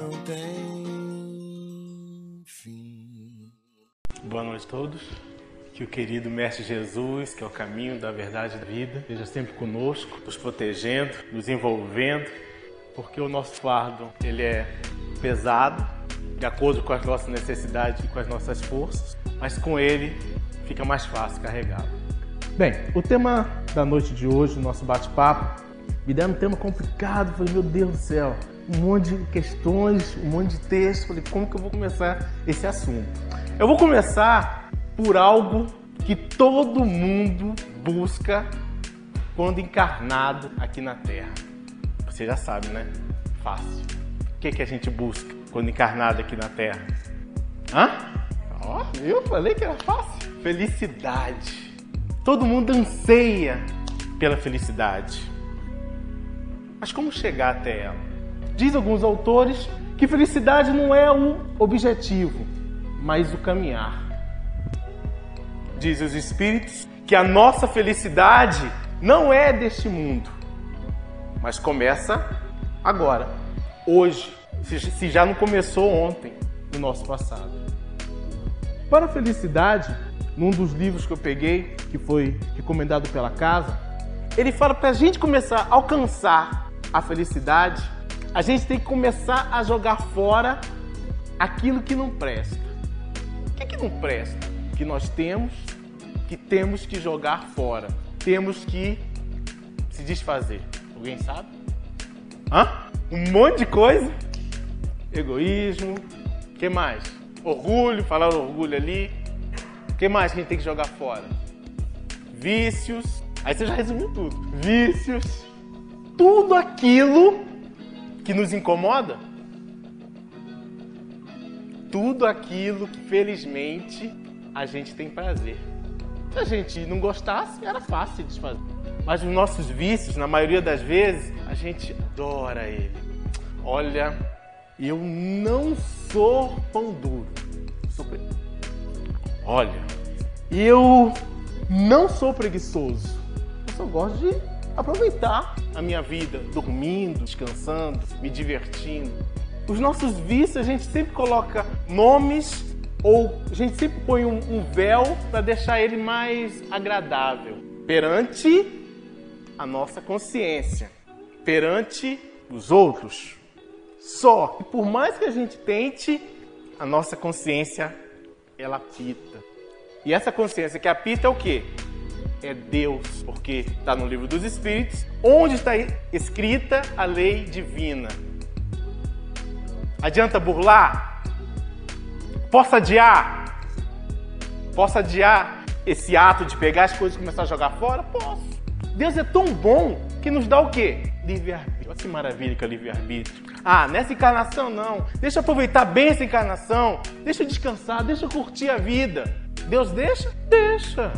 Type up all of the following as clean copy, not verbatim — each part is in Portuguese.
não tem fim. Boa noite a todos. Que o querido Mestre Jesus, que é o caminho da verdade e da vida, esteja sempre conosco, nos protegendo, nos envolvendo, porque o nosso fardo ele é pesado, de acordo com as nossas necessidades e com as nossas forças, mas com ele fica mais fácil carregá-lo. Bem, o tema da noite de hoje, o nosso bate-papo, me deram um tema complicado. Falei, meu Deus do céu, um monte de questões, um monte de texto. Falei, como que eu vou começar esse assunto? Eu vou começar por algo que todo mundo busca quando encarnado aqui na Terra. Você já sabe, né? Fácil. O que é que a gente busca quando encarnado aqui na Terra? Hã? Ó, eu falei que era fácil. Felicidade. Todo mundo anseia pela felicidade. Mas como chegar até ela? Diz alguns autores que felicidade não é o objetivo, mas o caminhar. Diz os Espíritos que a nossa felicidade não é deste mundo, mas começa agora, hoje, se já não começou ontem, no nosso passado. Para a felicidade, num dos livros que eu peguei, que foi recomendado pela casa, ele fala para a gente começar a alcançar a felicidade, a gente tem que começar a jogar fora aquilo que não presta. O que é que não presta? Que nós temos que jogar fora, temos que se desfazer. Alguém sabe? Hã? Um monte de coisa. Egoísmo, o que mais? Orgulho, falaram orgulho ali. O que mais que a gente tem que jogar fora? Vícios. Aí você já resumiu tudo. Vícios. Tudo aquilo que nos incomoda. Tudo aquilo que, felizmente, a gente tem prazer. Se a gente não gostasse, era fácil de desfazer. Mas os nossos vícios, na maioria das vezes, a gente adora ele. Olha, eu não sou pão duro. Sou preguiçoso. Olha, eu não sou preguiçoso. Eu só gosto de aproveitar a minha vida, dormindo, descansando, me divertindo. Os nossos vícios, a gente sempre coloca nomes, ou a gente sempre põe um véu para deixar ele mais agradável perante a nossa consciência, perante os outros. Só que por mais que a gente tente, a nossa consciência, ela apita. E essa consciência que apita é o quê? É Deus, porque está no Livro dos Espíritos, onde está escrita a lei divina. Adianta burlar? Posso adiar esse ato de pegar as coisas e começar a jogar fora? Posso. Deus é tão bom que nos dá o quê? Livre-arbítrio. Olha que maravilha que é livre-arbítrio. Ah, nessa encarnação não. Deixa eu aproveitar bem essa encarnação. Deixa eu descansar, deixa eu curtir a vida. Deus deixa? Deixa.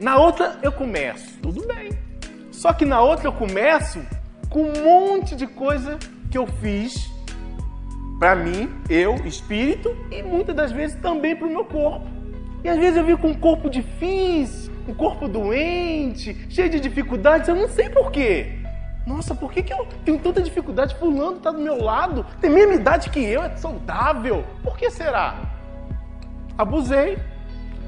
Na outra eu começo. Tudo bem. Só que na outra eu começo com um monte de coisa que eu fiz para mim, eu, espírito, e muitas das vezes também para o meu corpo. E às vezes eu fico com um corpo difícil, um corpo doente, cheio de dificuldades, eu não sei por quê. Nossa, por que eu tenho tanta dificuldade? Fulano está do meu lado, tem a mesma idade que eu, é saudável. Por que será? Abusei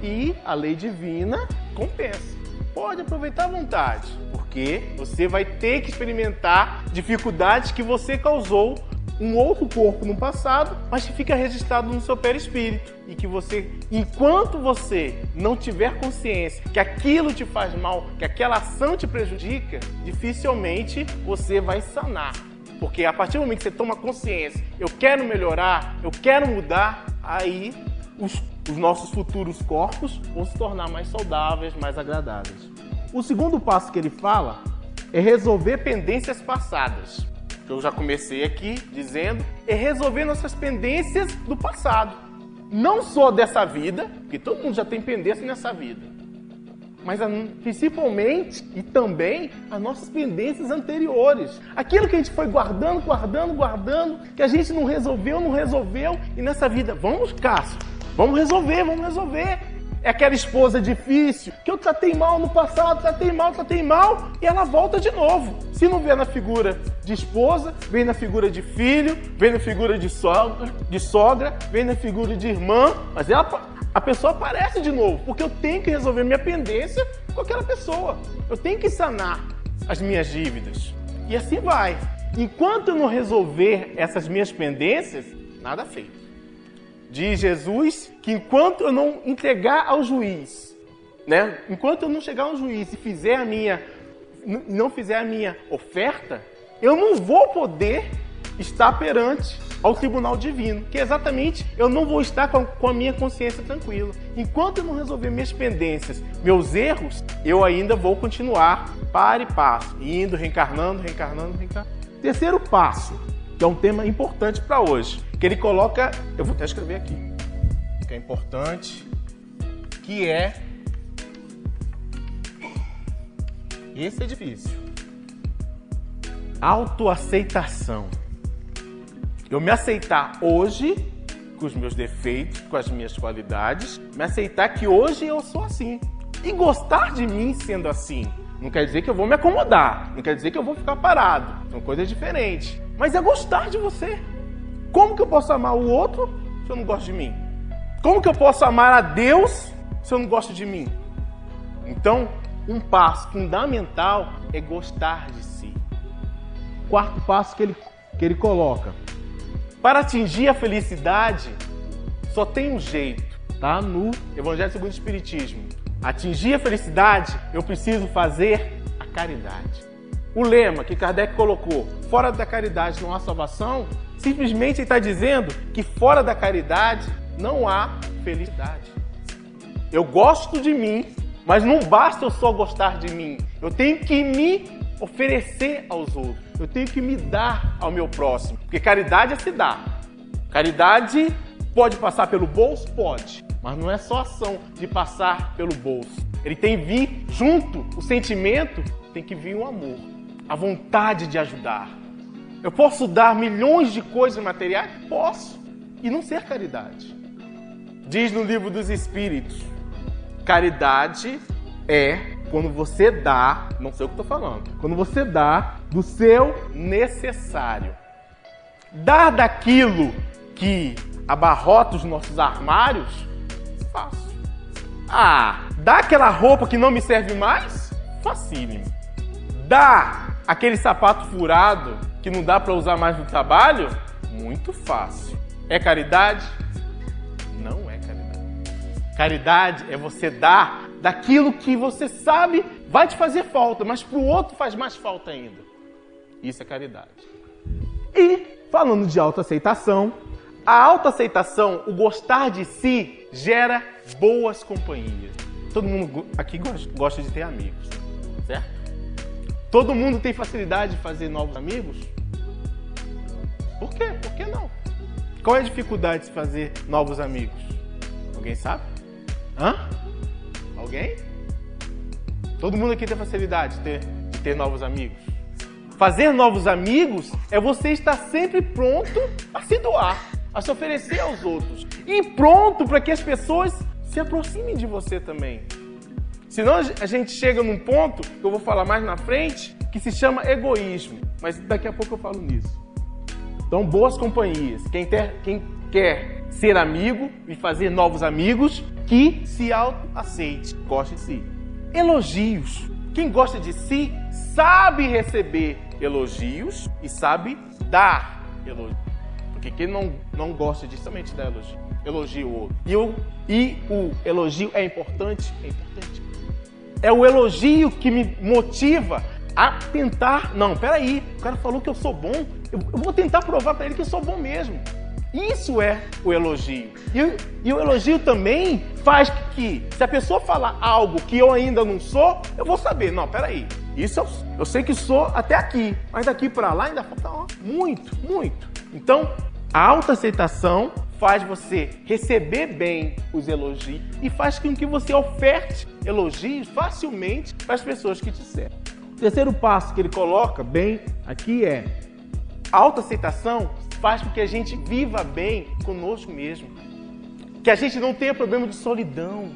e a lei divina compensa. Pode aproveitar à vontade, porque você vai ter que experimentar dificuldades que você causou um outro corpo no passado, mas que fica registrado no seu perispírito. E que você, enquanto você não tiver consciência que aquilo te faz mal, que aquela ação te prejudica, dificilmente você vai sanar. Porque a partir do momento que você toma consciência, eu quero melhorar, eu quero mudar, aí os nossos futuros corpos vão se tornar mais saudáveis, mais agradáveis. O segundo passo que ele fala é resolver pendências passadas. Eu já comecei aqui dizendo, é resolver nossas pendências do passado. Não só dessa vida, porque todo mundo já tem pendência nessa vida, mas principalmente e também as nossas pendências anteriores. Aquilo que a gente foi guardando, guardando, guardando, que a gente não resolveu, e nessa vida, vamos, Cássio, vamos resolver, É aquela esposa difícil, que eu tratei mal no passado, tratei mal, e ela volta de novo. Se não vier na figura de esposa, vem na figura de filho, vem na figura de sogra, vem na figura de irmã, mas a pessoa aparece de novo, porque eu tenho que resolver minha pendência com aquela pessoa. Eu tenho que sanar as minhas dívidas. E assim vai. Enquanto eu não resolver essas minhas pendências, nada feito. Diz Jesus que enquanto eu não entregar ao juiz, né? Enquanto eu não chegar ao juiz e não fizer a minha oferta, eu não vou poder estar perante ao tribunal divino, que é exatamente, eu não vou estar com a minha consciência tranquila. Enquanto eu não resolver minhas pendências, meus erros, eu ainda vou continuar para e passo, indo, reencarnando. Terceiro passo, que é um tema importante para hoje, que ele coloca, eu vou até escrever aqui, que é importante, que é, esse é difícil, autoaceitação. Eu me aceitar hoje, com os meus defeitos, com as minhas qualidades, me aceitar que hoje eu sou assim. E gostar de mim sendo assim. Não quer dizer que eu vou me acomodar, não quer dizer que eu vou ficar parado. São coisas diferentes. Mas é gostar de você. Como que eu posso amar o outro se eu não gosto de mim? Como que eu posso amar a Deus se eu não gosto de mim? Então, um passo fundamental é gostar de si. Quarto passo que ele coloca. Para atingir a felicidade, só tem um jeito, tá? No Evangelho segundo o Espiritismo. Atingir a felicidade, eu preciso fazer a caridade. O lema que Kardec colocou, fora da caridade não há salvação, simplesmente ele está dizendo que fora da caridade não há felicidade. Eu gosto de mim, mas não basta eu só gostar de mim. Eu tenho que me oferecer aos outros, eu tenho que me dar ao meu próximo, porque caridade é se dar. Caridade pode passar pelo bolso? Pode, mas não é só ação de passar pelo bolso. Ele tem que vir junto, o sentimento tem que vir o amor, a vontade de ajudar. Eu posso dar milhões de coisas materiais? Posso, e não ser caridade. Diz no Livro dos Espíritos, caridade é quando você dá, não sei o que estou falando, quando você dá do seu necessário. Dar daquilo que abarrota os nossos armários, fácil. Ah, dar aquela roupa que não me serve mais, facílimo. Dar aquele sapato furado que não dá para usar mais no trabalho, muito fácil. É caridade? Não é caridade. Caridade é você dar daquilo que você sabe vai te fazer falta, mas para o outro faz mais falta ainda. Isso é caridade. E, falando de autoaceitação, a autoaceitação, o gostar de si, gera boas companhias. Todo mundo aqui gosta de ter amigos, certo? Todo mundo tem facilidade de fazer novos amigos? Por quê? Por que não? Qual é a dificuldade de fazer novos amigos? Alguém sabe? Hã? Alguém? Todo mundo aqui tem facilidade de ter novos amigos. Fazer novos amigos é você estar sempre pronto a se doar, a se oferecer aos outros. E pronto para que as pessoas se aproximem de você também. Senão a gente chega num ponto, que eu vou falar mais na frente, que se chama egoísmo. Mas daqui a pouco eu falo nisso. Então, boas companhias. Quem quer ser amigo e fazer novos amigos, que se autoaceite, goste de si. Elogios. Quem gosta de si sabe receber elogios e sabe dar elogios. Porque quem não gosta de somente dar elogio, elogia o outro. E o elogio é importante? É importante. É o elogio que me motiva a tentar. Não, peraí, o cara falou que eu sou bom, eu vou tentar provar para ele que eu sou bom mesmo. Isso é o elogio. E o elogio também faz que, se a pessoa falar algo que eu ainda não sou, eu vou saber. Não, peraí, isso eu sei que sou até aqui, mas daqui para lá ainda falta muito. Então, a autoaceitação faz você receber bem os elogios e faz com que você oferte elogios facilmente para as pessoas que te servem. O terceiro passo que ele coloca bem aqui é a autoaceitação faz com que a gente viva bem conosco mesmo. Que a gente não tenha problema de solidão.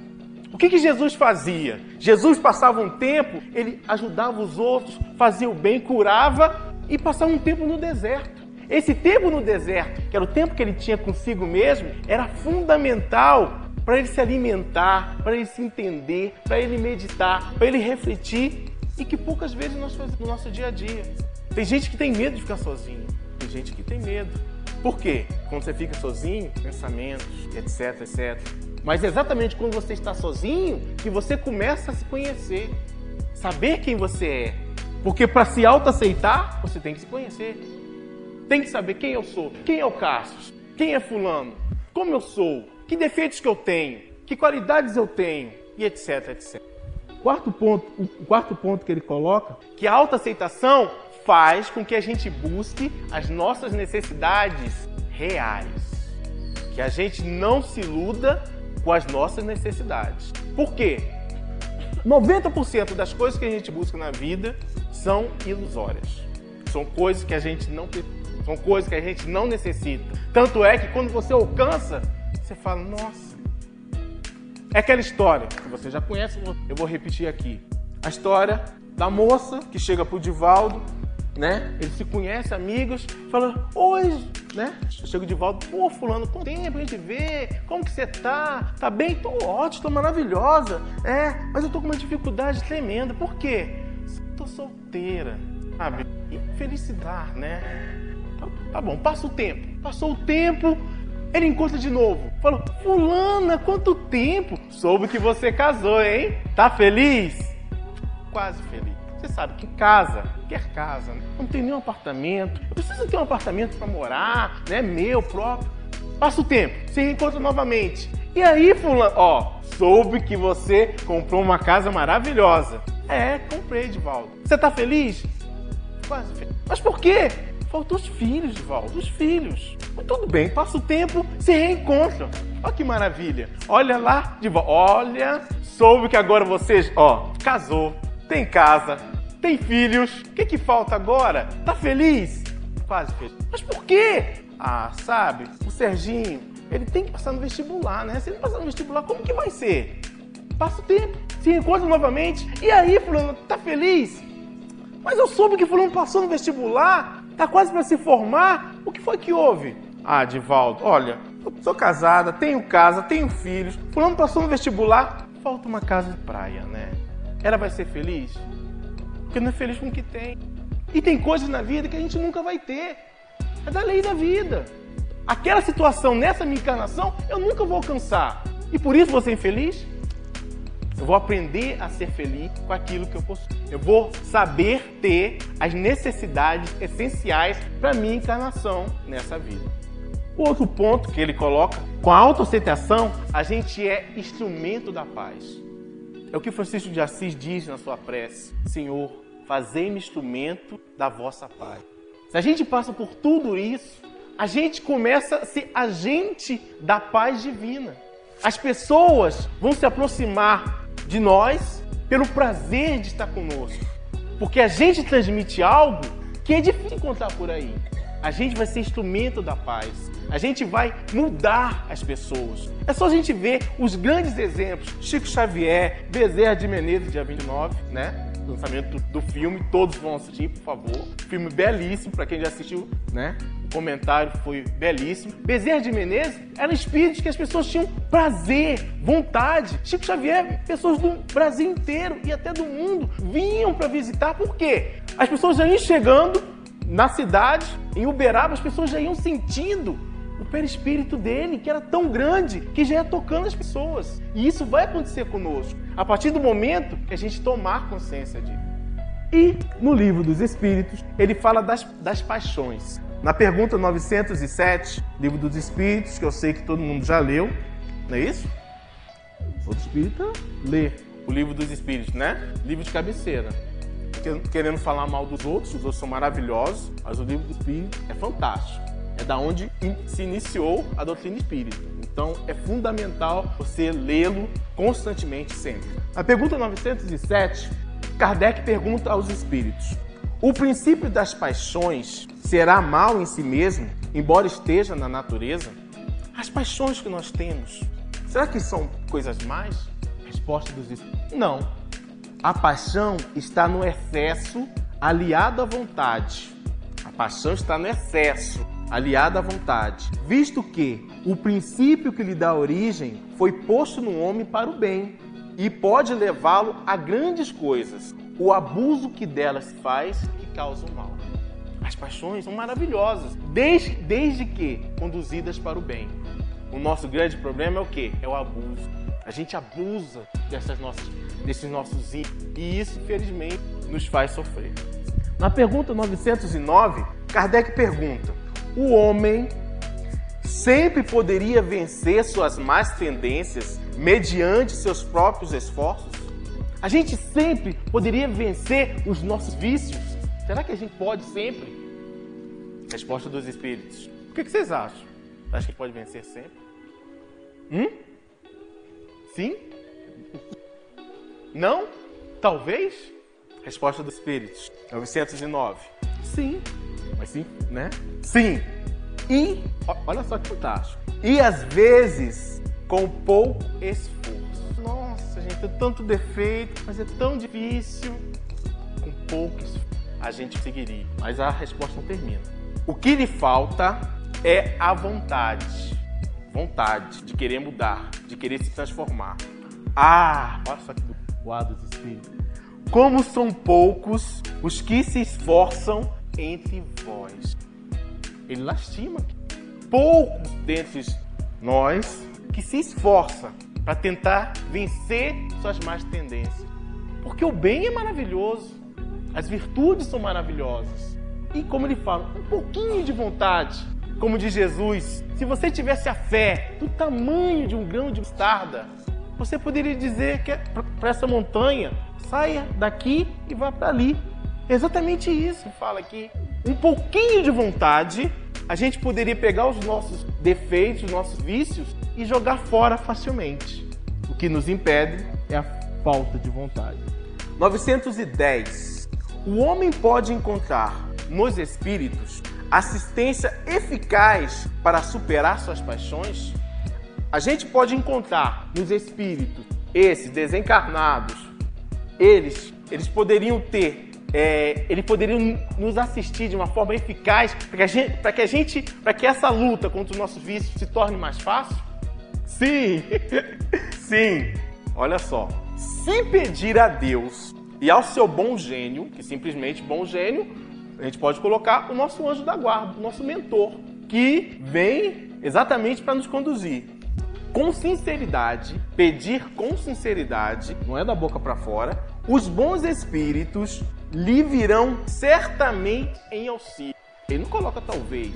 O que Jesus fazia? Jesus passava um tempo, ele ajudava os outros, fazia o bem, curava e passava um tempo no deserto. Esse tempo no deserto, que era o tempo que ele tinha consigo mesmo, era fundamental para ele se alimentar, para ele se entender, para ele meditar, para ele refletir, e que poucas vezes nós fazemos no nosso dia a dia. Tem gente que tem medo de ficar sozinho, tem gente que tem medo. Por quê? Quando você fica sozinho, pensamentos, etc, etc. Mas é exatamente quando você está sozinho que você começa a se conhecer, saber quem você é. Porque para se autoaceitar, você tem que se conhecer. Tem que saber quem eu sou, quem é o Cassius, quem é fulano, como eu sou, que defeitos que eu tenho, que qualidades eu tenho, e etc, etc. O quarto ponto que ele coloca, que a autoaceitação faz com que a gente busque as nossas necessidades reais. Que a gente não se iluda com as nossas necessidades. Por quê? 90% das coisas que a gente busca na vida são ilusórias. São coisas que a gente não precisa, são coisas que a gente não necessita. Tanto é que quando você alcança, você fala, nossa, é aquela história que você já conhece, eu vou repetir aqui. A história da moça que chega pro Divaldo, né? Eles se conhecem, amigos, fala, oi, né? Chega o Divaldo, pô, fulano, quanto tempo a gente vê? Como que você tá? Tá bem? Tô ótimo, tô maravilhosa. É, mas eu tô com uma dificuldade tremenda. Por quê? Tô solteira, sabe? E felicidade, né? Tá bom, passa o tempo. Passou o tempo, ele encontra de novo. Falou, fulana, quanto tempo? Soube que você casou, hein? Tá feliz? Quase feliz. Você sabe que casa, né? Não tem nenhum apartamento. Eu preciso ter um apartamento pra morar, né? Meu próprio. Passa o tempo, se reencontra novamente. E aí, fulano, ó, soube que você comprou uma casa maravilhosa. É, comprei, Divaldo. Você tá feliz? Quase feliz. Mas por quê? Faltam os filhos, Divaldo, os filhos. Mas tudo bem, passa o tempo, se reencontram. Olha que maravilha. Olha lá, Divaldo, olha, soube que agora vocês, ó, casou, tem casa, tem filhos. O que que falta agora? Tá feliz? Quase feliz. Mas por quê? Ah, sabe, o Serginho, ele tem que passar no vestibular, né? Se ele passar no vestibular, como que vai ser? Passa o tempo, se reencontra novamente. E aí, fulano, tá feliz? Mas eu soube que fulano passou no vestibular. Tá quase para se formar? O que foi que houve? Ah, Divaldo, olha, eu sou casada, tenho casa, tenho filhos. Fulano passou no vestibular, falta uma casa de praia, né? Ela vai ser feliz? Porque não é feliz com o que tem. E tem coisas na vida que a gente nunca vai ter. É da lei da vida. Aquela situação nessa minha encarnação, eu nunca vou alcançar. E por isso vou ser infeliz? Eu vou aprender a ser feliz com aquilo que eu possuo. Eu vou saber ter as necessidades essenciais para a minha encarnação nessa vida. O outro ponto que ele coloca, com a autoaceitação, a gente é instrumento da paz. É o que Francisco de Assis diz na sua prece. Senhor, fazei-me instrumento da vossa paz. Se a gente passa por tudo isso, a gente começa a ser agente da paz divina. As pessoas vão se aproximar de nós pelo prazer de estar conosco, porque a gente transmite algo que é difícil encontrar por aí. A gente vai ser instrumento da paz, a gente vai mudar as pessoas. É só a gente ver os grandes exemplos, Chico Xavier, Bezerra de Menezes, dia 29, né? Lançamento do filme, todos vão assistir, por favor. Filme belíssimo, para quem já assistiu, né? O comentário foi belíssimo. Bezerra de Menezes era espírito que as pessoas tinham prazer, vontade. Chico Xavier, pessoas do Brasil inteiro e até do mundo vinham para visitar. Por quê? As pessoas já iam chegando na cidade, em Uberaba, as pessoas já iam sentindo o perispírito dele, que era tão grande, que já ia tocando as pessoas. E isso vai acontecer conosco, a partir do momento que a gente tomar consciência disso. E no Livro dos Espíritos, ele fala das paixões. Na pergunta 907, Livro dos Espíritos, que eu sei que todo mundo já leu, não é isso? O outro espírita lê o Livro dos Espíritos, né? Livro de cabeceira. Querendo falar mal dos outros, os outros são maravilhosos, mas o Livro dos Espíritos é fantástico. É da onde se iniciou a doutrina espírita. Então, é fundamental você lê-lo constantemente, sempre. Na pergunta 907, Kardec pergunta aos espíritos: o princípio das paixões será mal em si mesmo, embora esteja na natureza? As paixões que nós temos, será que são coisas más? esporte dos espíritos. Não. A paixão está no excesso aliado à vontade. A paixão está no excesso aliado à vontade. Visto que o princípio que lhe dá origem foi posto no homem para o bem e pode levá-lo a grandes coisas. O abuso que delas faz que causa o mal. As paixões são maravilhosas, desde que conduzidas para o bem. O nosso grande problema é o quê? É o abuso. A gente abusa desses nossos ídolos e isso, infelizmente, nos faz sofrer. Na pergunta 909, Kardec pergunta: o homem sempre poderia vencer suas más tendências mediante seus próprios esforços? A gente sempre poderia vencer os nossos vícios? Será que a gente pode sempre? Resposta dos espíritos. O que vocês acham? Acha que pode vencer sempre? Sim? Não? Talvez? Resposta dos espíritos. 909. Sim. Mas sim, né? Sim. E, olha só que fantástico. E às vezes com pouco esforço. Nossa, gente, tem tanto defeito, mas é tão difícil. Com pouco esforço a gente conseguiria. Mas a resposta não termina. O que lhe falta é a vontade. Vontade de querer mudar, de querer se transformar. Ah, olha só que do quadro dos espíritos. Como são poucos os que se esforçam entre vós. Ele lastima. Poucos desses nós que se esforça para tentar vencer suas más tendências. Porque o bem é maravilhoso. As virtudes são maravilhosas. E como ele fala, um pouquinho de vontade. Como diz Jesus, se você tivesse a fé do tamanho de um grão de mostarda, você poderia dizer que para essa montanha, saia daqui e vá para ali. É exatamente isso que fala aqui. Um pouquinho de vontade, a gente poderia pegar os nossos defeitos, os nossos vícios e jogar fora facilmente. O que nos impede é a falta de vontade. 910. O homem pode encontrar nos espíritos assistência eficaz para superar suas paixões? A gente pode encontrar nos espíritos, esses desencarnados, eles poderiam ter, eles poderiam nos assistir de uma forma eficaz para que essa luta contra os nossos vícios se torne mais fácil? Sim! Sim! Olha só, sem pedir a Deus e ao seu bom gênio, que simplesmente bom gênio, a gente pode colocar o nosso anjo da guarda, o nosso mentor, que vem exatamente para nos conduzir. Com sinceridade, pedir com sinceridade, não é da boca para fora, os bons espíritos lhe virão certamente em auxílio. Ele não coloca talvez,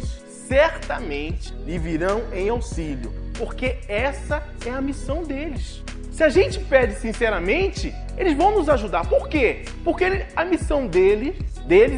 certamente lhe virão em auxílio, porque essa é a missão deles. Se a gente pede sinceramente, eles vão nos ajudar. Por quê? Porque a missão deles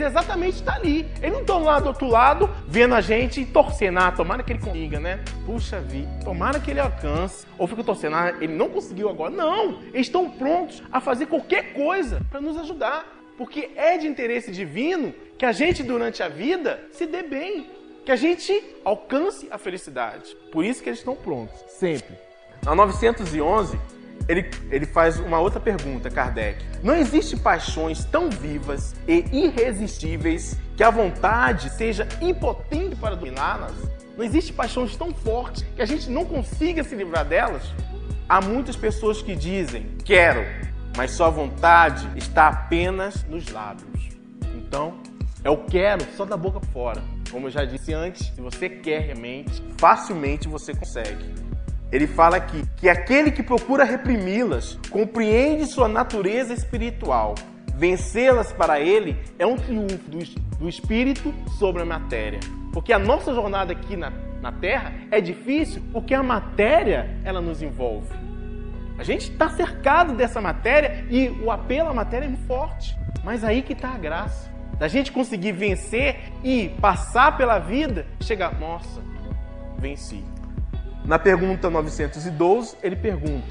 exatamente está ali. Eles não estão lá do outro lado vendo a gente e torcendo. Ah, tomara que ele consiga, né? Puxa vida, tomara que ele alcance. Ou fica torcendo, ah, ele não conseguiu agora. Não, eles estão prontos a fazer qualquer coisa para nos ajudar. Porque é de interesse divino que a gente, durante a vida, se dê bem. Que a gente alcance a felicidade. Por isso que eles estão prontos, sempre. Na 911... Ele faz uma outra pergunta, Kardec. Não existe paixões tão vivas e irresistíveis que a vontade seja impotente para dominá-las? Não existe paixões tão fortes que a gente não consiga se livrar delas? Há muitas pessoas que dizem, quero, mas sua vontade está apenas nos lábios. Então, é o quero só da boca fora. Como eu já disse antes, se você quer realmente, facilmente você consegue. Ele fala aqui que aquele que procura reprimi-las compreende sua natureza espiritual. Vencê-las para ele é um triunfo do espírito sobre a matéria. Porque a nossa jornada aqui na Terra é difícil porque a matéria, ela nos envolve. A gente está cercado dessa matéria e o apelo à matéria é muito forte. Mas aí que está a graça. Da gente conseguir vencer e passar pela vida e chegar, nossa, venci. Na pergunta 912, ele pergunta: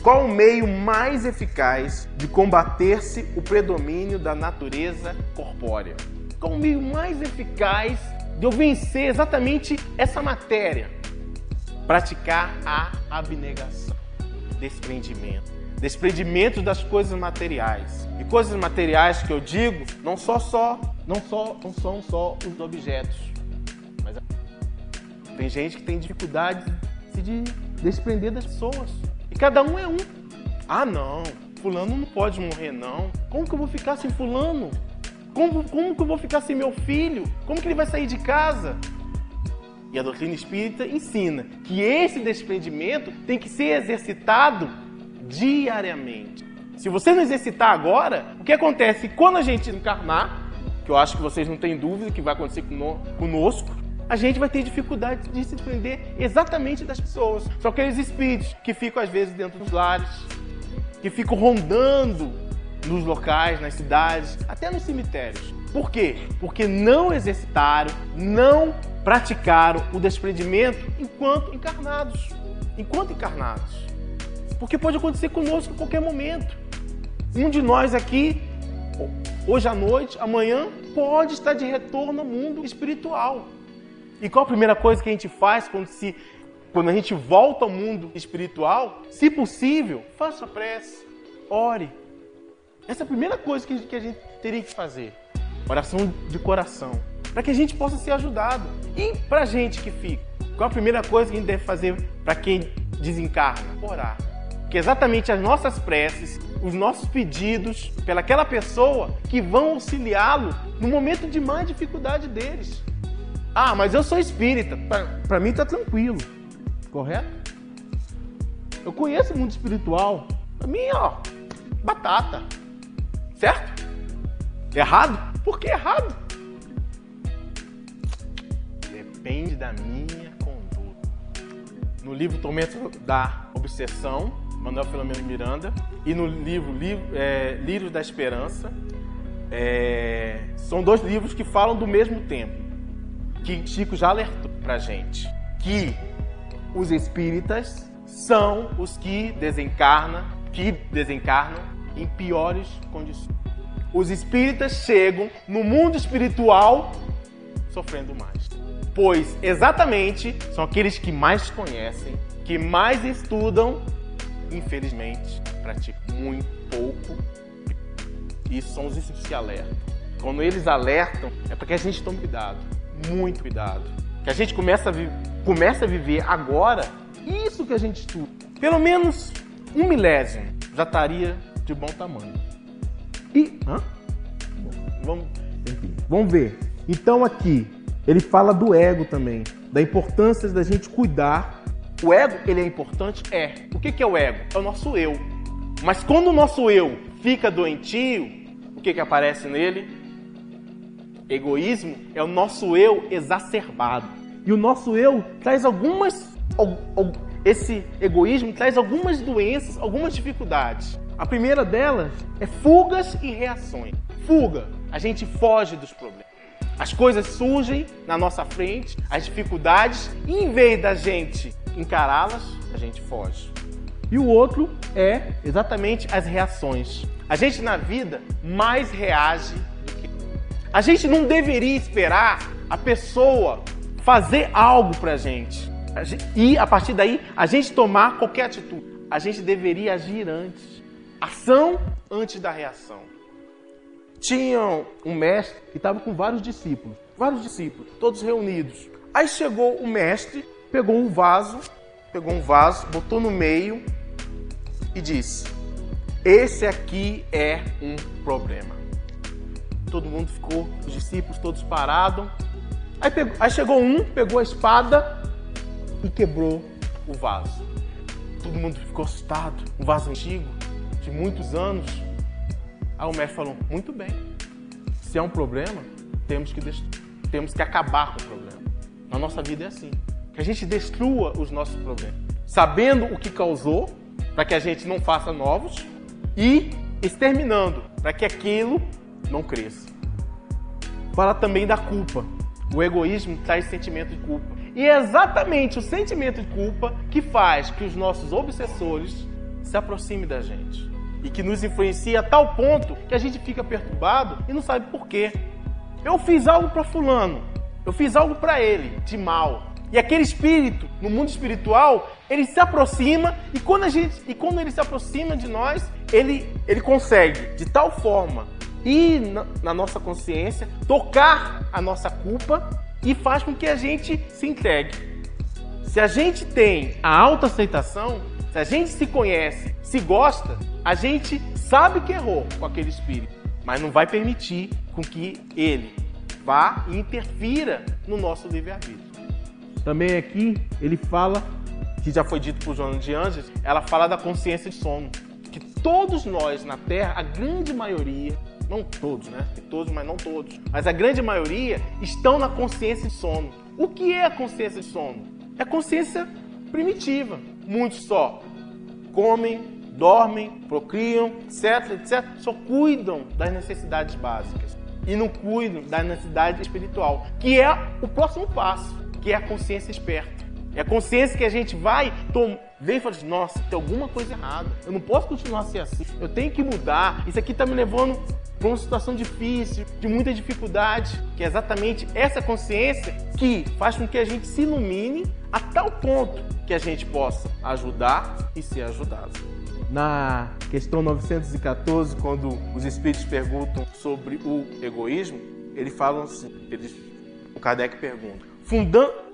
qual o meio mais eficaz de combater-se o predomínio da natureza corpórea? Qual o meio mais eficaz de eu vencer exatamente essa matéria? Praticar a abnegação, desprendimento. desprendimento das coisas materiais. E coisas materiais que eu digo não são só os objetos. Mas tem gente que tem dificuldade de desprender das pessoas. E cada um é um. Ah, não, fulano não pode morrer, não. Como que eu vou ficar sem fulano? Como que eu vou ficar sem meu filho? Como que ele vai sair de casa? E a doutrina espírita ensina que esse desprendimento tem que ser exercitado diariamente. Se você não exercitar agora, o que acontece quando a gente encarnar, que eu acho que vocês não têm dúvida que vai acontecer conosco, a gente vai ter dificuldade de se desprender exatamente das pessoas. São aqueles espíritos que ficam às vezes dentro dos lares, que ficam rondando nos locais, nas cidades, até nos cemitérios. Por quê? Porque não exercitaram, não praticaram o desprendimento enquanto encarnados. Porque pode acontecer conosco a qualquer momento. Um de nós aqui, hoje à noite, amanhã, pode estar de retorno ao mundo espiritual. E qual a primeira coisa que a gente faz quando a gente volta ao mundo espiritual? Se possível, faça a prece, ore. Essa é a primeira coisa que a gente teria que fazer. Oração de coração. Para que a gente possa ser ajudado. E para a gente que fica? Qual a primeira coisa que a gente deve fazer para quem desencarna? Orar. Que exatamente as nossas preces, os nossos pedidos pelaquela pessoa que vão auxiliá-lo no momento de mais dificuldade deles. Ah, mas eu sou espírita, para mim tá tranquilo, correto? Eu conheço o mundo espiritual, para mim, ó, batata, certo? Errado? Por que errado? Depende da minha conduta. No livro Tormento da Obsessão, Manuel Filomeno Miranda, e no livro Lírio da Esperança, são dois livros que falam do mesmo tempo. Que Chico já alertou pra gente, que os espíritas são os que desencarnam em piores condições. Os espíritas chegam no mundo espiritual sofrendo mais, pois exatamente são aqueles que mais conhecem, que mais estudam, infelizmente praticam muito pouco, e são os espíritas que alertam. Quando eles alertam, é porque a gente toma cuidado. Muito cuidado. Que a gente começa a viver agora isso que a gente estuda. Pelo menos 1 milésimo já estaria de bom tamanho. E vamos ver. Então aqui ele fala do ego também, da importância da gente cuidar. O ego, ele é importante? É. O que é o ego? É o nosso eu. Mas quando o nosso eu fica doentio, o que aparece nele? Egoísmo é o nosso eu exacerbado. E o nosso eu traz esse egoísmo traz algumas doenças, algumas dificuldades. A primeira delas é fugas e reações. Fuga, a gente foge dos problemas. As coisas surgem na nossa frente, as dificuldades, e em vez da gente encará-las, a gente foge. E o outro é exatamente as reações. A gente na vida mais reage. A gente não deveria esperar a pessoa fazer algo pra gente e, a partir daí, a gente tomar qualquer atitude. A gente deveria agir antes. Ação antes da reação. Tinha um mestre que estava com vários discípulos, todos reunidos. Aí chegou o mestre, pegou um vaso, botou no meio e disse: esse aqui é um problema. Todo mundo ficou, os discípulos todos pararam. Aí chegou um, pegou a espada e quebrou o vaso. Todo mundo ficou assustado. Um vaso antigo, de muitos anos. Aí o mestre falou: muito bem, se é um problema, temos que acabar com o problema. Na nossa vida é assim. Que a gente destrua os nossos problemas, sabendo o que causou, para que a gente não faça novos, e exterminando, para que aquilo não cresça. Fala também da culpa. O egoísmo traz sentimento de culpa. E é exatamente o sentimento de culpa que faz que os nossos obsessores se aproximem da gente. E que nos influencia a tal ponto que a gente fica perturbado e não sabe por quê. Eu fiz algo para fulano. Eu fiz algo para ele de mal. E aquele espírito, no mundo espiritual, ele se aproxima e quando ele se aproxima de nós, ele consegue, de tal forma, ir na nossa consciência, tocar a nossa culpa e faz com que a gente se entregue. Se a gente tem a autoaceitação, se a gente se conhece, se gosta, a gente sabe que errou com aquele espírito, mas não vai permitir com que ele vá e interfira no nosso livre-arbítrio. Também aqui ele fala, que já foi dito por Joana de Ângeles, ela fala da consciência de sono, que todos nós na Terra, a grande maioria, não todos, né? Todos, mas não todos, mas a grande maioria estão na consciência de sono. O que é a consciência de sono? É consciência primitiva. Muitos só comem, dormem, procriam, etc, etc, só cuidam das necessidades básicas e não cuidam da necessidade espiritual, que é o próximo passo, que é a consciência esperta. É a consciência que a gente vai ver e fala assim, nossa, tem alguma coisa errada, eu não posso continuar a ser assim, eu tenho que mudar, isso aqui está me levando para uma situação difícil, de muita dificuldade, que é exatamente essa consciência que faz com que a gente se ilumine a tal ponto que a gente possa ajudar e ser ajudado. Na questão 914, quando os espíritos perguntam sobre o egoísmo, eles falam assim, o Kardec pergunta,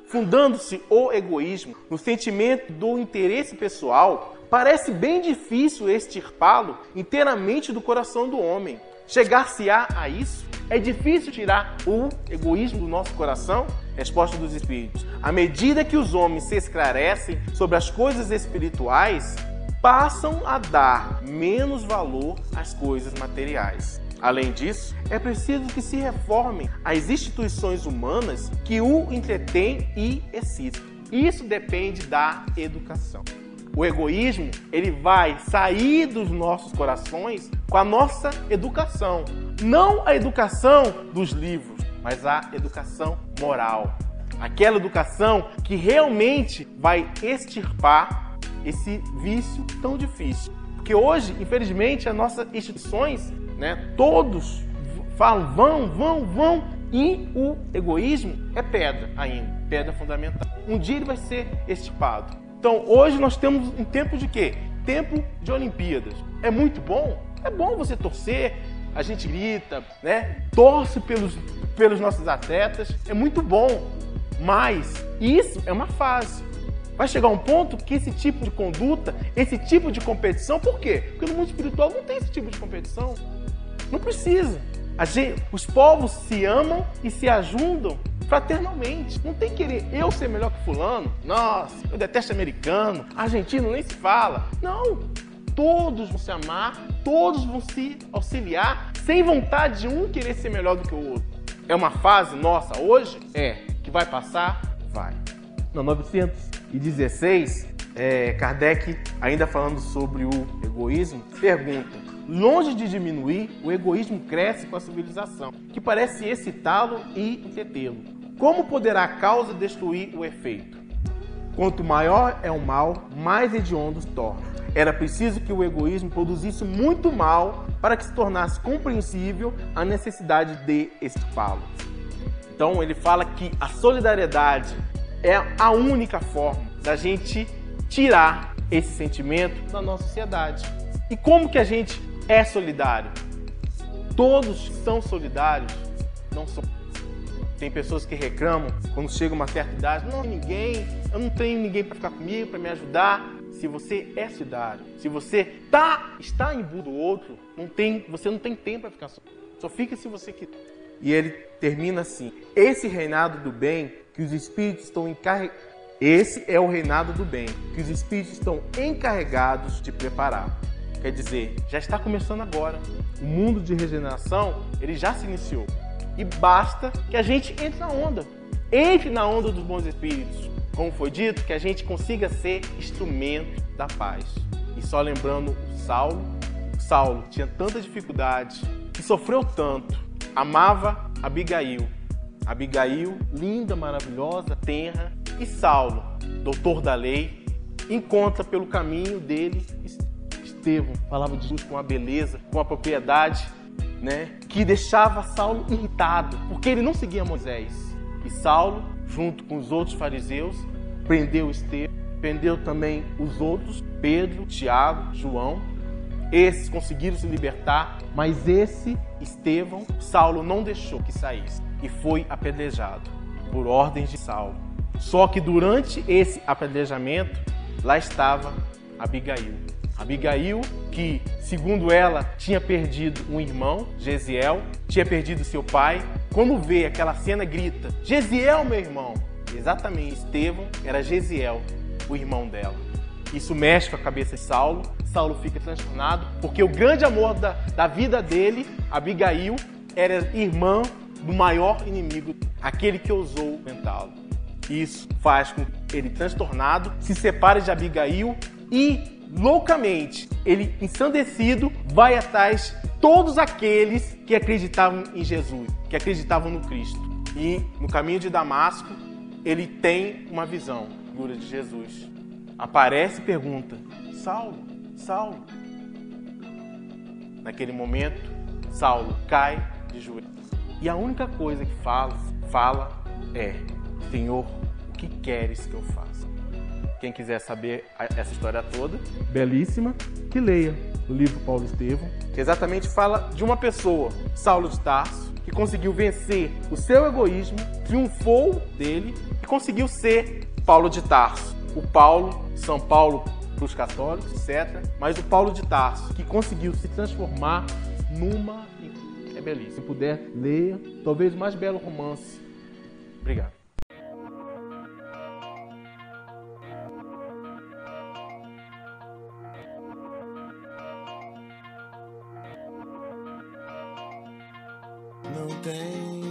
fundando-se o egoísmo no sentimento do interesse pessoal, parece bem difícil extirpá-lo inteiramente do coração do homem. Chegar-se-á a isso? É difícil tirar o egoísmo do nosso coração? Resposta dos Espíritos. À medida que os homens se esclarecem sobre as coisas espirituais, passam a dar menos valor às coisas materiais. Além disso, é preciso que se reformem as instituições humanas que o entretêm e excitam. Isso depende da educação. O egoísmo, ele vai sair dos nossos corações com a nossa educação. Não a educação dos livros, mas a educação moral. Aquela educação que realmente vai extirpar esse vício tão difícil. Porque hoje, infelizmente, as nossas instituições, né, todos falam vão e o egoísmo é pedra ainda, pedra fundamental. Um dia ele vai ser extirpado. Então, hoje nós temos um tempo de quê? Tempo de Olimpíadas. É muito bom? É bom você torcer, a gente grita, né? Torce pelos nossos atletas, é muito bom. Mas isso é uma fase. Vai chegar um ponto que esse tipo de conduta, esse tipo de competição, por quê? Porque no mundo espiritual não tem esse tipo de competição. Não precisa. Os povos se amam e se ajudam fraternalmente. Não tem que querer eu ser melhor que fulano. Nossa, eu detesto americano. Argentino nem se fala. Não. Todos vão se amar, todos vão se auxiliar, sem vontade de um querer ser melhor do que o outro. É uma fase nossa hoje? É. Que vai passar? Vai. Na 916, Kardec, ainda falando sobre o egoísmo, pergunta: longe de diminuir, o egoísmo cresce com a civilização, que parece excitá-lo e entretê-lo. Como poderá a causa destruir o efeito? Quanto maior é o mal, mais hediondo se torna. Era preciso que o egoísmo produzisse muito mal para que se tornasse compreensível a necessidade de extirpá-lo. Então ele fala que a solidariedade é a única forma da gente tirar esse sentimento da nossa sociedade. E como que a gente é solidário? Todos são solidários, não são. Tem pessoas que reclamam quando chega uma certa idade, não, ninguém, eu não tenho ninguém para ficar comigo, para me ajudar. Se você é solidário, se você está em busca do outro, você não tem tempo para ficar só. Só fica se você quiser. E ele termina assim: Esse é o reinado do bem que os espíritos estão encarregados de preparar. Quer dizer, já está começando agora. O mundo de regeneração, ele já se iniciou. E basta que a gente entre na onda. Entre na onda dos bons espíritos. Como foi dito, que a gente consiga ser instrumento da paz. E só lembrando Saulo tinha tanta dificuldade, que sofreu tanto. Amava Abigail, linda, maravilhosa, tenra. E Saulo, doutor da lei, encontra pelo caminho dele Estevão, falava de Jesus com a beleza, com a propriedade, né, que deixava Saulo irritado, porque ele não seguia Moisés. E Saulo junto com os outros fariseus, prendeu Estevão, prendeu também os outros, Pedro, Tiago, João. Esses conseguiram se libertar, mas esse Estevão, Saulo não deixou que saísse e foi apedrejado por ordens de Saulo. Só que durante esse apedrejamento, lá estava Abigail. Abigail, que segundo ela tinha perdido um irmão, Gesiel, tinha perdido seu pai. Quando vê aquela cena, grita: "Gesiel, meu irmão!" Exatamente, Estevão era Gesiel, o irmão dela. Isso mexe com a cabeça de Saulo. Saulo fica transtornado, porque o grande amor da vida dele, Abigail, era irmã do maior inimigo, aquele que ousou tentá-lo. Isso faz com que ele, transtornado, se separe de Abigail e, loucamente, ele, ensandecido, vai atrás todos aqueles que acreditavam em Jesus, que acreditavam no Cristo. E, no caminho de Damasco, ele tem uma visão, figura de Jesus. Aparece e pergunta: "Saulo, Saulo." Naquele momento, Saulo cai de joelhos. E a única coisa que fala é: "Senhor, o que queres que eu faça?" Quem quiser saber essa história toda, belíssima, que leia o livro Paulo Estevão, que exatamente fala de uma pessoa, Saulo de Tarso, que conseguiu vencer o seu egoísmo, triunfou dele e conseguiu ser Paulo de Tarso. O Paulo, São Paulo para os católicos, etc. Mas o Paulo de Tarso, que conseguiu se transformar numa... É belíssimo. Se puder, leia. Talvez o mais belo romance. Obrigado. Não tem